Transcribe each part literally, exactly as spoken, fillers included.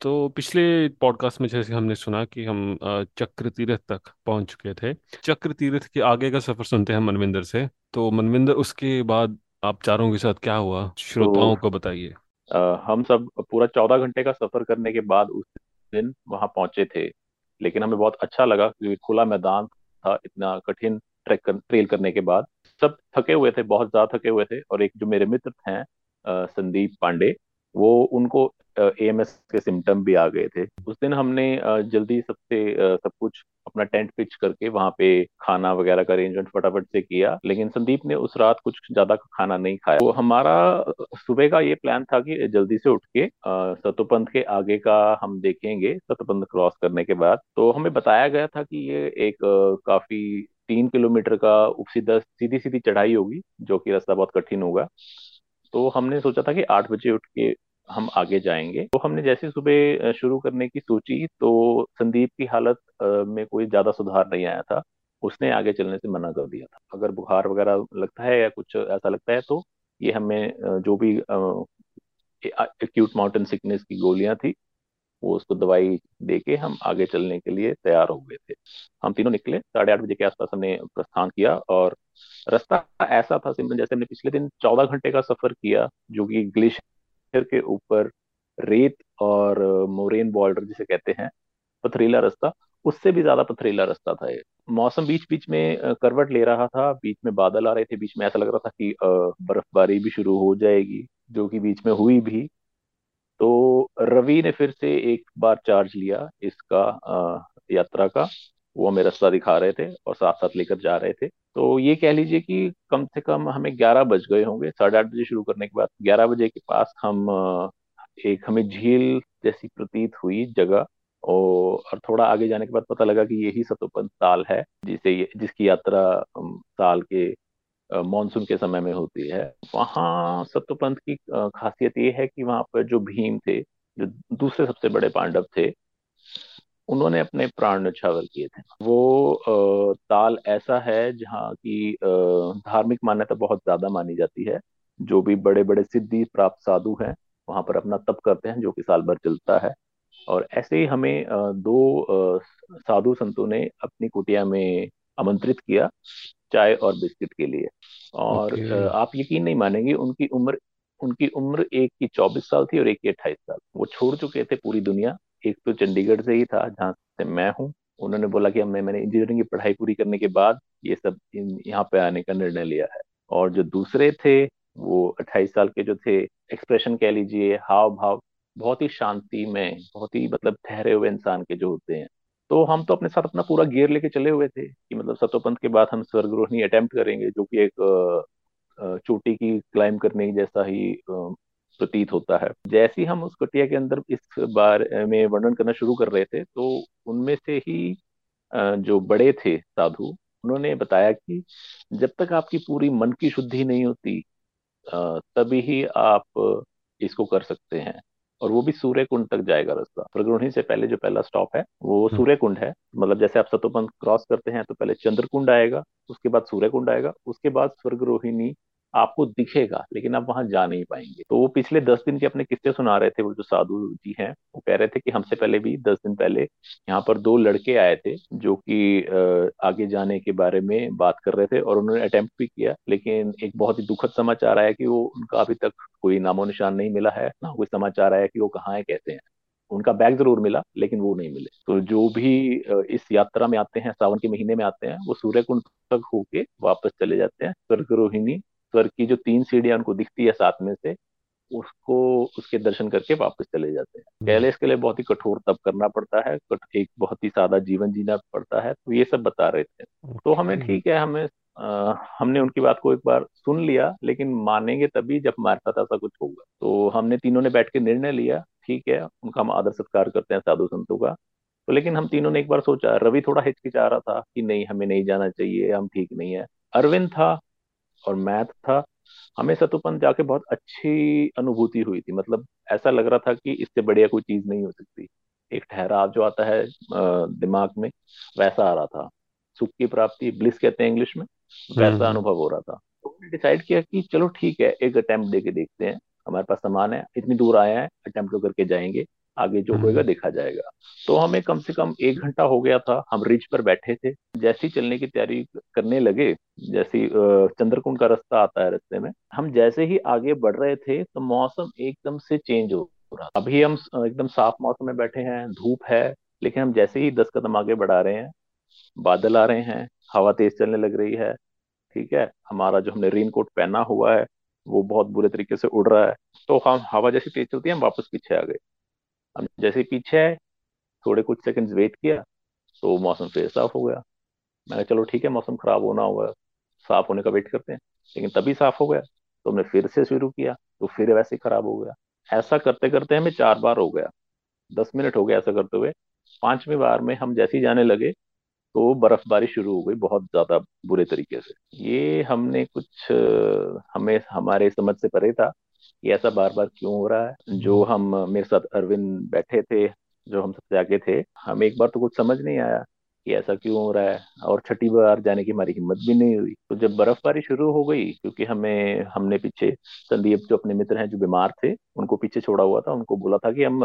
तो पिछले पॉडकास्ट में जैसे हमने सुना कि हम अ, चक्र तीर्थ तक पहुंच चुके थे। चक्र तीर्थ के आगे का सफर सुनते हैं मनविंदर से। तो मनविंदर, उसके बाद आप चारों के साथ क्या हुआ श्रोताओं को बताइए। अ, हम सब पूरा चौदह घंटे का सफर करने के बाद उस दिन वहां पहुंचे थे, लेकिन हमें बहुत अच्छा लगा क्योंकि खुला मैदान था। इतना कठिन ट्रैक कर, ट्रेल करने के बाद सब थके हुए थे, बहुत ज्यादा थके हुए थे। और एक जो मेरे मित्र हैं अ, संदीप पांडे, वो उनको एएमएस के सिम्टम भी आ गए थे। उस दिन हमने जल्दी सबसे सब कुछ अपना टेंट पिच करके वहाँ पे खाना वगैरह का अरेंजमेंट फटाफट से किया, लेकिन संदीप ने उस रात कुछ ज्यादा खाना नहीं खाया। तो हमारा सुबह का ये प्लान था कि जल्दी से उठ के सतोपंथ के आगे का हम देखेंगे। सतोपंथ क्रॉस करने के बाद तो हमें बताया गया था कि ये एक काफी तीन किलोमीटर का उपसीधा सीधी सीधी चढ़ाई होगी, जो कि रास्ता बहुत कठिन होगा। तो हमने सोचा था कि आठ बजे उठ के हम आगे जाएंगे। तो हमने जैसे सुबह शुरू करने की सोची तो संदीप की हालत में कोई ज्यादा सुधार नहीं आया था। उसने आगे चलने से मना कर दिया था। अगर बुखार वगैरह लगता है या कुछ ऐसा लगता है तो ये हमें जो भी एक्यूट माउंटेन सिकनेस की गोलियां थी वो उसको दवाई देके हम आगे चलने के लिए तैयार हो गए थे। हम तीनों निकले, साढ़े आठ बजे के आसपास हमने प्रस्थान किया। और रास्ता ऐसा था सिंपल, जैसे हमने पिछले दिन चौदह घंटे का सफर किया, जो कि ग्लेशियर के ऊपर रेत और मोरेन बॉर्डर जिसे कहते हैं पथरीला रास्ता, उससे भी ज्यादा पथरीला रास्ता था। ये मौसम बीच बीच में करवट ले रहा था, बीच में बादल आ रहे थे, बीच में ऐसा लग रहा था कि बर्फबारी भी शुरू हो जाएगी, जो कि बीच में हुई भी। तो रवि ने फिर से एक बार चार्ज लिया इसका यात्रा का। वो हमें रास्ता दिखा रहे थे और साथ साथ लेकर जा रहे थे। तो ये कह लीजिए कि कम से कम हमें ग्यारह बज गए होंगे। साढ़े आठ बजे शुरू करने के बाद ग्यारह बजे के पास हम एक हमें झील जैसी प्रतीत हुई जगह, और थोड़ा आगे जाने के बाद पता लगा कि यही सतोपंथ ताल है, जिसे जिसकी यात्रा साल के मॉनसून के समय में होती है। वहाँ सतोपंथ की खासियत ये है कि वहाँ पर जो भीम थे, जो दूसरे सबसे बड़े पांडव थे, उन्होंने अपने प्राण न्यौछावर किए थे। वो ताल ऐसा है जहाँ की धार्मिक मान्यता बहुत ज्यादा मानी जाती है। जो भी बड़े बड़े सिद्धि प्राप्त साधु हैं वहाँ पर अपना तप करते हैं, जो कि साल भर चलता है। और ऐसे ही हमें दो साधु संतों ने अपनी कुटिया में आमंत्रित किया चाय और बिस्किट के लिए। और okay. आप यकीन नहीं मानेंगे, उनकी उम्र उनकी उम्र एक की चौबीस साल थी और एक की अट्ठाईस साल। वो छोड़ चुके थे पूरी दुनिया। एक तो चंडीगढ़ से ही था जहाँ से मैं हूँ। उन्होंने बोला कि हमने मैंने इंजीनियरिंग की पढ़ाई पूरी करने के बाद ये सब यहाँ पे आने का निर्णय लिया है। और जो दूसरे थे वो अट्ठाईस साल के जो थे, एक्सप्रेशन कह लीजिए, हाव भाव बहुत ही शांति में, बहुत ही मतलब ठहरे हुए इंसान के जो होते हैं। तो हम तो अपने साथ अपना पूरा गियर लेके चले हुए थे कि मतलब सतोपंथ के बाद हम स्वर्गरोहिणी अटेम्प्ट करेंगे, जो कि एक चोटी की क्लाइम करने जैसा ही प्रतीत होता है। जैसे ही हम उस कुटिया के अंदर इस बारे में वर्णन करना शुरू कर रहे थे तो उनमें से ही जो बड़े थे साधु, उन्होंने बताया कि जब तक आपकी पूरी मन की शुद्धि नहीं होती तभी ही आप इसको कर सकते हैं। और वो भी सूर्यकुंड तक जाएगा रास्ता। प्रगुणी से पहले जो पहला स्टॉप है वो सूर्यकुंड है। मतलब जैसे आप सतोपंथ क्रॉस करते हैं तो पहले चंद्रकुंड आएगा, उसके बाद सूर्यकुंड आएगा, उसके बाद स्वर्गरोहिणी आपको दिखेगा, लेकिन आप वहां जा नहीं पाएंगे। तो वो पिछले दस दिन के अपने किस्से सुना रहे थे। वो जो साधु जी हैं वो कह रहे थे कि हमसे पहले भी दस दिन पहले यहाँ पर दो लड़के आए थे जो कि आगे जाने के बारे में बात कर रहे थे और उन्होंने अटेम्प्ट भी किया, लेकिन एक बहुत ही दुखद समाचार आया कि वो उनका अभी तक कोई नामो निशान नहीं मिला है, ना कोई समाचार आया कि वो कहाँ है, कहते हैं। उनका बैग जरूर मिला लेकिन वो नहीं मिले। तो जो भी इस यात्रा में आते हैं, सावन के महीने में आते हैं, वो सूर्यकुंड तक होके वापस चले जाते हैं। स्वर्गरोहिणी स्वर्ग की जो तीन सीढ़ियां उनको दिखती है साथ में से, उसको उसके दर्शन करके वापस चले जाते हैं। पहले इसके लिए बहुत ही कठोर तप करना पड़ता है, एक बहुत ही सादा जीवन जीना पड़ता है। तो ये सब बता रहे थे। तो हमें ठीक है, हमें आ, हमने उनकी बात को एक बार सुन लिया, लेकिन मानेंगे तभी जब हमारे साथ ऐसा कुछ होगा। तो हमने तीनों ने बैठ के निर्णय लिया, ठीक है, उनका हम आदर सत्कार करते हैं साधु संतों का। तो लेकिन हम तीनों ने एक बार सोचा। रवि थोड़ा हिचकिचा रहा था कि नहीं, हमें नहीं जाना चाहिए, हम ठीक नहीं है। अरविंद था और मैथ था। हमें सतोपंथ जाके बहुत अच्छी अनुभूति हुई थी। मतलब ऐसा लग रहा था कि इससे बढ़िया कोई चीज नहीं हो सकती। एक ठहराव जो आता है दिमाग में वैसा आ रहा था। सुख की प्राप्ति, ब्लिस कहते हैं इंग्लिश में, वैसा अनुभव हो रहा था। तो हमने डिसाइड किया कि चलो ठीक है, एक अटेम्प्ट दे के देखते हैं। हमारे पास सामान है, इतनी दूर आया है, अटेम्प्ट करके जाएंगे। आगे जो होगा देखा जाएगा। तो हमें कम से कम एक घंटा हो गया था, हम रिज पर बैठे थे। जैसे ही चलने की तैयारी करने लगे, जैसे चंद्रकुंड का रास्ता आता है, रास्ते में हम जैसे ही आगे बढ़ रहे थे तो मौसम एकदम से चेंज हो रहा। अभी हम एकदम साफ मौसम में बैठे हैं, धूप है, लेकिन हम जैसे ही दस कदम आगे बढ़ा रहे हैं बादल आ रहे हैं, हवा तेज चलने लग रही है, ठीक है, हमारा जो हमने रेन कोट पहना हुआ है वो बहुत बुरे तरीके से उड़ रहा है। तो हम हवा जैसी तेज चलती है, हम वापस पीछे आ गए। हम जैसे पीछे आए, थोड़े कुछ सेकंड्स वेट किया तो मौसम फिर साफ हो गया। मैंने चलो ठीक है, मौसम खराब होना होगा, साफ होने का वेट करते हैं, लेकिन तभी साफ हो गया। तो हमने फिर से शुरू किया तो फिर वैसे खराब हो गया। ऐसा करते करते हमें चार बार हो गया, दस मिनट हो गया ऐसा करते हुए। पांचवी बार में हम जैसे ही जाने लगे तो बर्फबारी शुरू हो गई, बहुत ज्यादा बुरे तरीके से। ये हमने कुछ हमें हमारे समझ से परे था कि ऐसा बार बार क्यों हो रहा है। जो हम मेरे साथ अरविंद बैठे थे, जो हम सबसे आगे थे, हमें एक बार तो कुछ समझ नहीं आया कि ऐसा क्यों हो रहा है, और छठी बार जाने की हमारी हिम्मत भी नहीं हुई। तो जब बर्फबारी शुरू हो गई, क्योंकि हमें हमने पीछे संदीप जो अपने मित्र हैं जो बीमार थे उनको पीछे छोड़ा हुआ था, उनको बोला था कि हम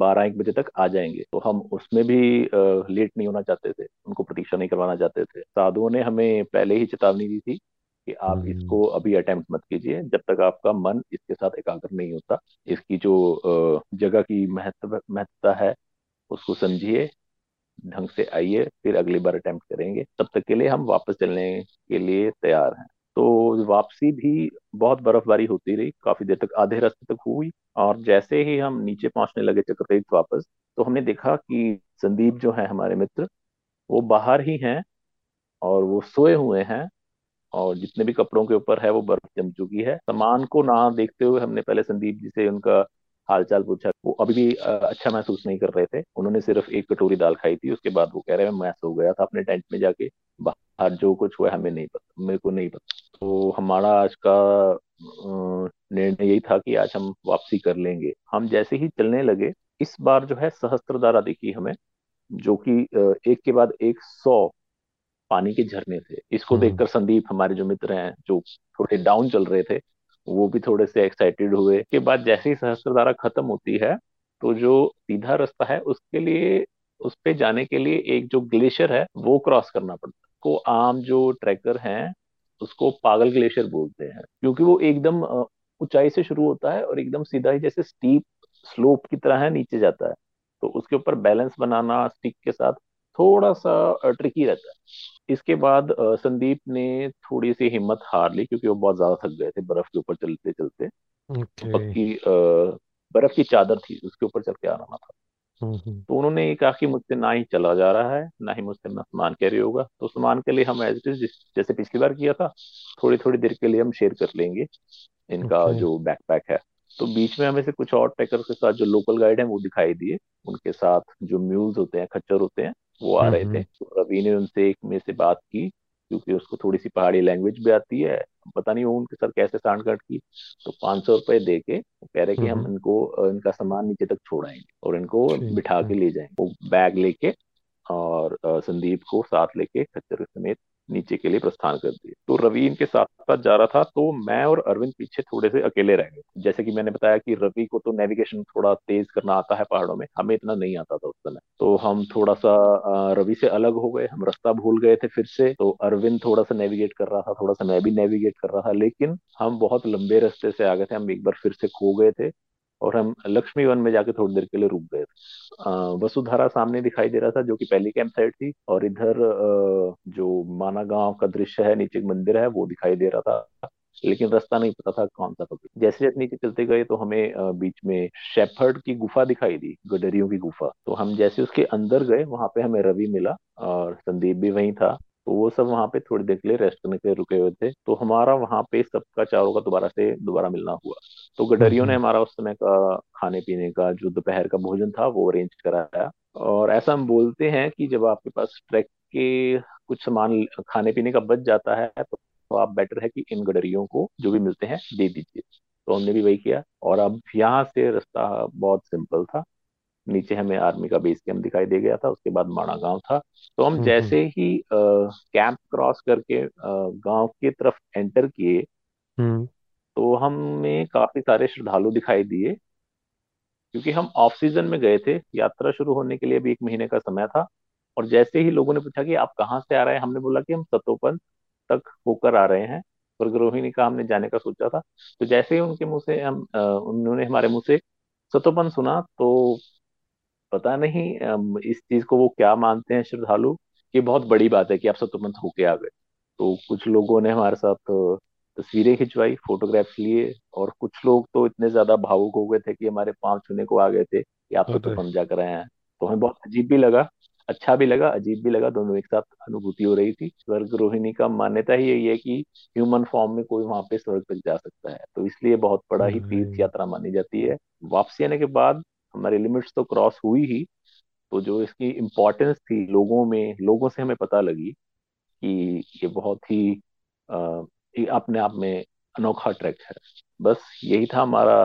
बारह एक बजे तक आ जाएंगे, तो हम उसमें भी लेट नहीं होना चाहते थे, उनको प्रतीक्षा नहीं करवाना चाहते थे। साधुओं ने हमें पहले ही चेतावनी दी थी कि आप इसको अभी अटेम्प्ट मत कीजिए जब तक आपका मन इसके साथ एकाग्र नहीं होता। इसकी जो जगह की महत्व महत्ता है उसको समझिए, ढंग से आइए, फिर अगली बार अटेम्प्ट करेंगे, तब तक के लिए हम वापस चलने के लिए तैयार हैं। तो वापसी भी बहुत बर्फबारी होती रही, काफी देर तक, आधे रास्ते तक हुई। और जैसे ही हम नीचे पहुंचने लगे चक्रतीर्थ वापस, तो हमने देखा कि संदीप जो है हमारे मित्र, वो बाहर ही हैं और वो सोए हुए हैं, और जितने भी कपड़ों के ऊपर है वो बर्फ जम चुकी है। सामान को ना देखते हुए हमने पहले संदीप जी से उनका हालचाल पूछा, वो अभी भी अच्छा महसूस नहीं कर रहे थे। उन्होंने सिर्फ एक कटोरी दाल खाई थी, उसके बाद वो कह रहे हैं मैं सो गया था अपने टेंट में जाके, बाहर जो कुछ हुआ हमें नहीं पता, मेरे को नहीं पता। तो हमारा आज का निर्णय यही था कि आज हम वापसी कर लेंगे। हम जैसे ही चलने लगे, इस बार जो है सहस्त्रधारा दिखी हमें, जो कि एक के बाद एक सौ पानी के झरने थे। इसको देखकर संदीप हमारे जो मित्र हैं जो थोड़े डाउन चल रहे थे, वो भी थोड़े से एक्साइटेड हुए। के बाद जैसे ही सहस्त्रधारा खत्म होती है तो जो सीधा रास्ता है उसके लिए, उस पे जाने के लिए एक जो ग्लेशियर है वो क्रॉस करना पड़ता है। को आम जो ट्रैकर हैं उसको पागल ग्लेशियर बोलते हैं, क्योंकि वो एकदम ऊंचाई से शुरू होता है और एकदम सीधा ही जैसे स्टीप स्लोप की तरह है नीचे जाता है। तो उसके ऊपर बैलेंस बनाना स्टिक के साथ थोड़ा सा ट्रिकी रहता है। इसके बाद संदीप ने थोड़ी सी हिम्मत हार ली, क्योंकि वो बहुत ज्यादा थक गए थे बर्फ के ऊपर चलते चलते। okay. पक्की बर्फ की चादर थी, उसके ऊपर चल के आना था। mm-hmm. तो उन्होंने ये कहा कि मुझसे ना ही चला जा रहा है, ना ही मुझसे मैं सामान कैरी होगा, तो सामान के लिए हम एज इट इज जैसे पिछली बार किया था, थोड़ी थोड़ी देर के लिए हम शेयर कर लेंगे इनका okay. जो बैकपैक है। तो बीच में हमें से कुछ और ट्रैकर्स के साथ जो लोकल गाइड हैं वो दिखाई दिए, उनके साथ जो म्यूल्स होते हैं, खच्चर होते हैं, वो आ रहे थे। तो रवि ने उनसे एक में से बात की, क्योंकि उसको थोड़ी सी पहाड़ी लैंग्वेज भी आती है, पता नहीं वो उनके साथ कैसे सांड काट की। तो पांच सौ रुपए दे के कह रहे कि हम इनको इनका सामान नीचे तक छोड़ाएंगे और इनको बिठा के ले जाएंगे। वो बैग लेके और संदीप को साथ लेके खच्चर समेत नीचे के लिए प्रस्थान कर दिए। तो रवि इनके साथ साथ जा रहा था, तो मैं और अरविंद पीछे थोड़े से अकेले रह गए। जैसे कि मैंने बताया कि रवि को तो नेविगेशन थोड़ा तेज करना आता है पहाड़ों में, हमें इतना नहीं आता था उस समय, तो हम थोड़ा सा रवि से अलग हो गए, हम रास्ता भूल गए थे फिर से। तो अरविंद थोड़ा सा नेविगेट कर रहा था, थोड़ा सा मैं भी नेविगेट कर रहा था, लेकिन हम बहुत लंबे रास्ते से आ गए थे, हम एक बार फिर से खो गए थे और हम लक्ष्मीवन में जाके थोड़ी देर के लिए रुक गए थे। वसुधारा सामने दिखाई दे रहा था, जो कि पहली कैंप साइट थी, और इधर जो माना गांव का दृश्य है, नीचे एक मंदिर है, वो दिखाई दे रहा था, लेकिन रास्ता नहीं पता था कौन सा था। जैसे जैसे नीचे चलते गए तो हमें बीच में शेफर्ड की गुफा दिखाई दी, गडरियों की गुफा। तो हम जैसे उसके अंदर गए, वहां पे हमें रवि मिला और संदीप भी वहीं था। तो वो सब वहां पे थोड़ी देर के लिए रेस्ट करने के लिए रुके हुए थे। तो हमारा वहां पे सबका चारों का दोबारा से दोबारा मिलना हुआ। तो गडरियों ने हमारा उस समय का खाने पीने का जो दोपहर का भोजन था वो अरेंज कराया। और ऐसा हम बोलते हैं कि जब आपके पास ट्रैक के कुछ सामान खाने पीने का बच जाता है तो आप बेटर है कि इन गडरियों को जो भी मिलते हैं दे दीजिए। तो हमने भी वही किया। और अब यहाँ से रास्ता बहुत सिंपल था, नीचे हमें आर्मी का बेस कैंप दिखाई दे गया था, उसके बाद माणा गांव था। तो हम जैसे ही कैंप क्रॉस करके गांव की तरफ एंटर किए तो हमें काफी सारे श्रद्धालु दिखाई दिए, क्योंकि हम ऑफ सीजन में गए थे, यात्रा शुरू होने के लिए भी एक महीने का समय था, और जैसे ही लोगों ने पूछा कि आप कहाँ से आ रहे हैं, हमने बोला कि हम सतोपंथ तक होकर आ रहे हैं, स्वर्गरोहिणी का हमने जाने का सोचा था। तो जैसे ही उनके मुंह से हम अ, उन्होंने हमारे मुंह से सतोपंथ सुना, तो पता नहीं अम, इस चीज को वो क्या मानते हैं श्रद्धालु, ये बहुत बड़ी बात है कि आप सतोपंथ होके आ गए। तो कुछ लोगों ने हमारे साथ अ, तस्वीरें खिंचवाई, फोटोग्राफ्स लिए, और कुछ लोग तो इतने ज्यादा भावुक हो गए थे कि हमारे पांव छूने को आ गए थे कि आप तो पहुंच जाकर आए हैं। तो हमें बहुत अजीब भी लगा, अच्छा भी लगा, अजीब भी लगा, दोनों एक साथ अनुभूति हो रही थी। स्वर्ग रोहिणी का मान्यता ही यही है कि ह्यूमन फॉर्म में कोई वहां पे स्वर्ग तक जा सकता है, तो इसलिए बहुत बड़ा ही तीर्थ यात्रा मानी जाती है। वापसी आने के बाद हमारी लिमिट्स तो क्रॉस हुई ही, तो जो इसकी इम्पोर्टेंस थी लोगों में, लोगों से हमें पता लगी कि ये बहुत ही अ, ये अपने आप में अनोखा ट्रैक है। बस यही था हमारा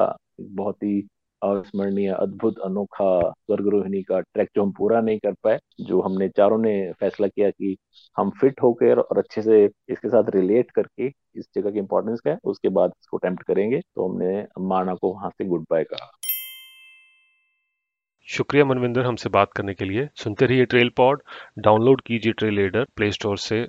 बहुत ही अस्मरणीय, अद्भुत, अनोखा स्वर्गरोहिणी का ट्रैक जो हम पूरा नहीं कर पाए, जो हमने चारों ने फैसला किया कि हम फिट होकर और अच्छे से इसके साथ रिलेट करके इस जगह की इम्पोर्टेंस का है, उसके बाद इसको अटेम्प्ट करेंगे। तो हमने माना को वहां से गुड बाय कहा। शुक्रिया मनविंदर हमसे बात करने के लिए। सुनते रहिए ट्रेल पॉड, डाउनलोड कीजिए ट्रेल लीडर प्ले स्टोर से